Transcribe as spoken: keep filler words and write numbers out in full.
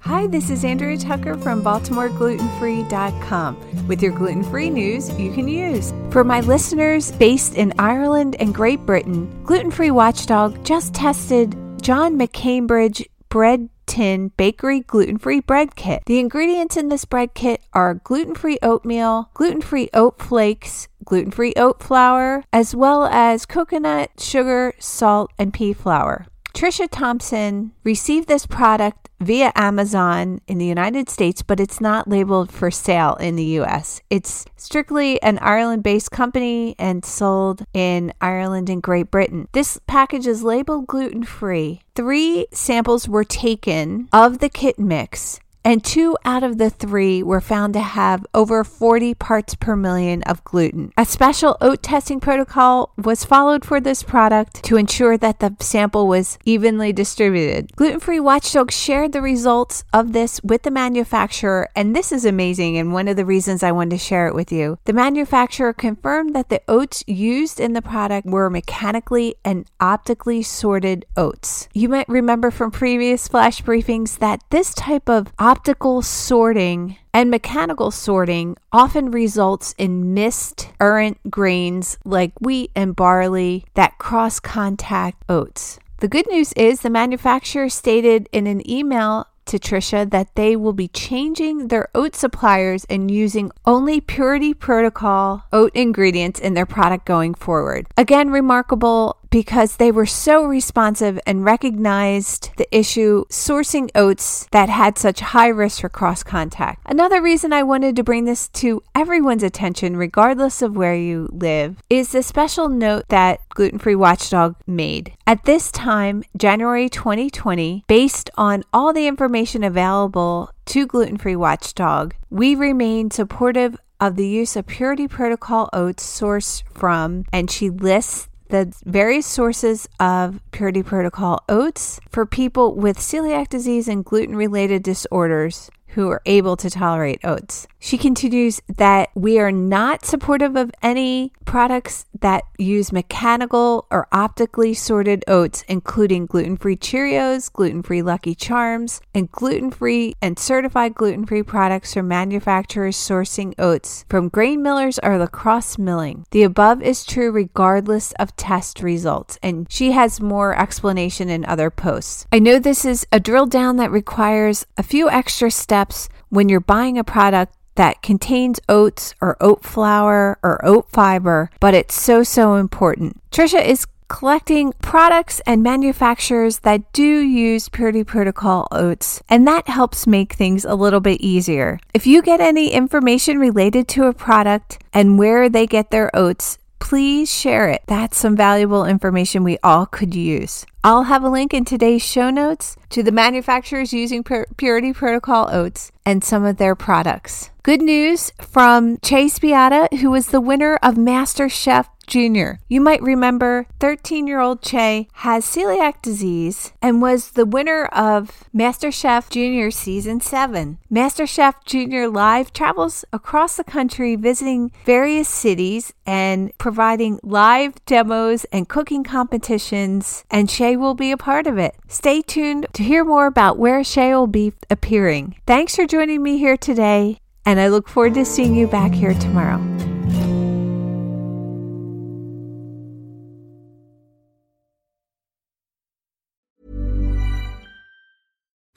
Hi, this is Andrea Tucker from Baltimore Gluten Free dot com with your gluten-free news you can use. For my listeners based in Ireland and Great Britain, Gluten-Free Watchdog just tested John McCambridge Bread Tin Bakery Gluten-Free Bread Kit. The ingredients in this bread kit are gluten-free oatmeal, gluten-free oat flakes, gluten-free oat flour, as well as coconut, sugar, salt, and pea flour. Tricia Thompson received this product via Amazon in the United States, but it's not labeled for sale in the U S. It's strictly an Ireland-based company and sold in Ireland and Great Britain. This package is labeled gluten-free. Three samples were taken of the kit mix, and two out of the three were found to have over forty parts per million of gluten. A special oat testing protocol was followed for this product to ensure that the sample was evenly distributed. Gluten-Free Watchdog shared the results of this with the manufacturer, and this is amazing and one of the reasons I wanted to share it with you. The manufacturer confirmed that the oats used in the product were mechanically and optically sorted oats. You might remember from previous flash briefings that this type of optical sorting and mechanical sorting often results in missed errant grains like wheat and barley that cross-contact oats. The good news is the manufacturer stated in an email to Tricia that they will be changing their oat suppliers and using only Purity Protocol oat ingredients in their product going forward. Again, remarkable because they were so responsive and recognized the issue sourcing oats that had such high risk for cross-contact. Another reason I wanted to bring this to everyone's attention, regardless of where you live, is the special note that Gluten-Free Watchdog made. At this time, January twenty twenty, based on all the information available to Gluten-Free Watchdog, we remain supportive of the use of Purity Protocol oats sourced from, and she lists the various sources of Purity Protocol oats for people with celiac disease and gluten-related disorders who are able to tolerate oats. She continues that we are not supportive of any products that use mechanical or optically sorted oats, including gluten-free Cheerios, gluten-free Lucky Charms, and gluten-free and certified gluten-free products from manufacturers sourcing oats from grain millers or La Crosse milling. The above is true regardless of test results, and she has more explanation in other posts. I know this is a drill down that requires a few extra steps when you're buying a product that contains oats or oat flour or oat fiber, but it's so, so important. Tricia is collecting products and manufacturers that do use Purity Protocol oats, and that helps make things a little bit easier. If you get any information related to a product and where they get their oats, please share it. That's some valuable information we all could use. I'll have a link in today's show notes to the manufacturers using Pur- Purity Protocol oats and some of their products. Good news from Chase Beata, who was the winner of MasterChef Junior You might remember thirteen-year-old Che has celiac disease and was the winner of MasterChef Junior Season seven. MasterChef Junior Live travels across the country visiting various cities and providing live demos and cooking competitions, and Che will be a part of it. Stay tuned to hear more about where Che will be appearing. Thanks for joining me here today, and I look forward to seeing you back here tomorrow.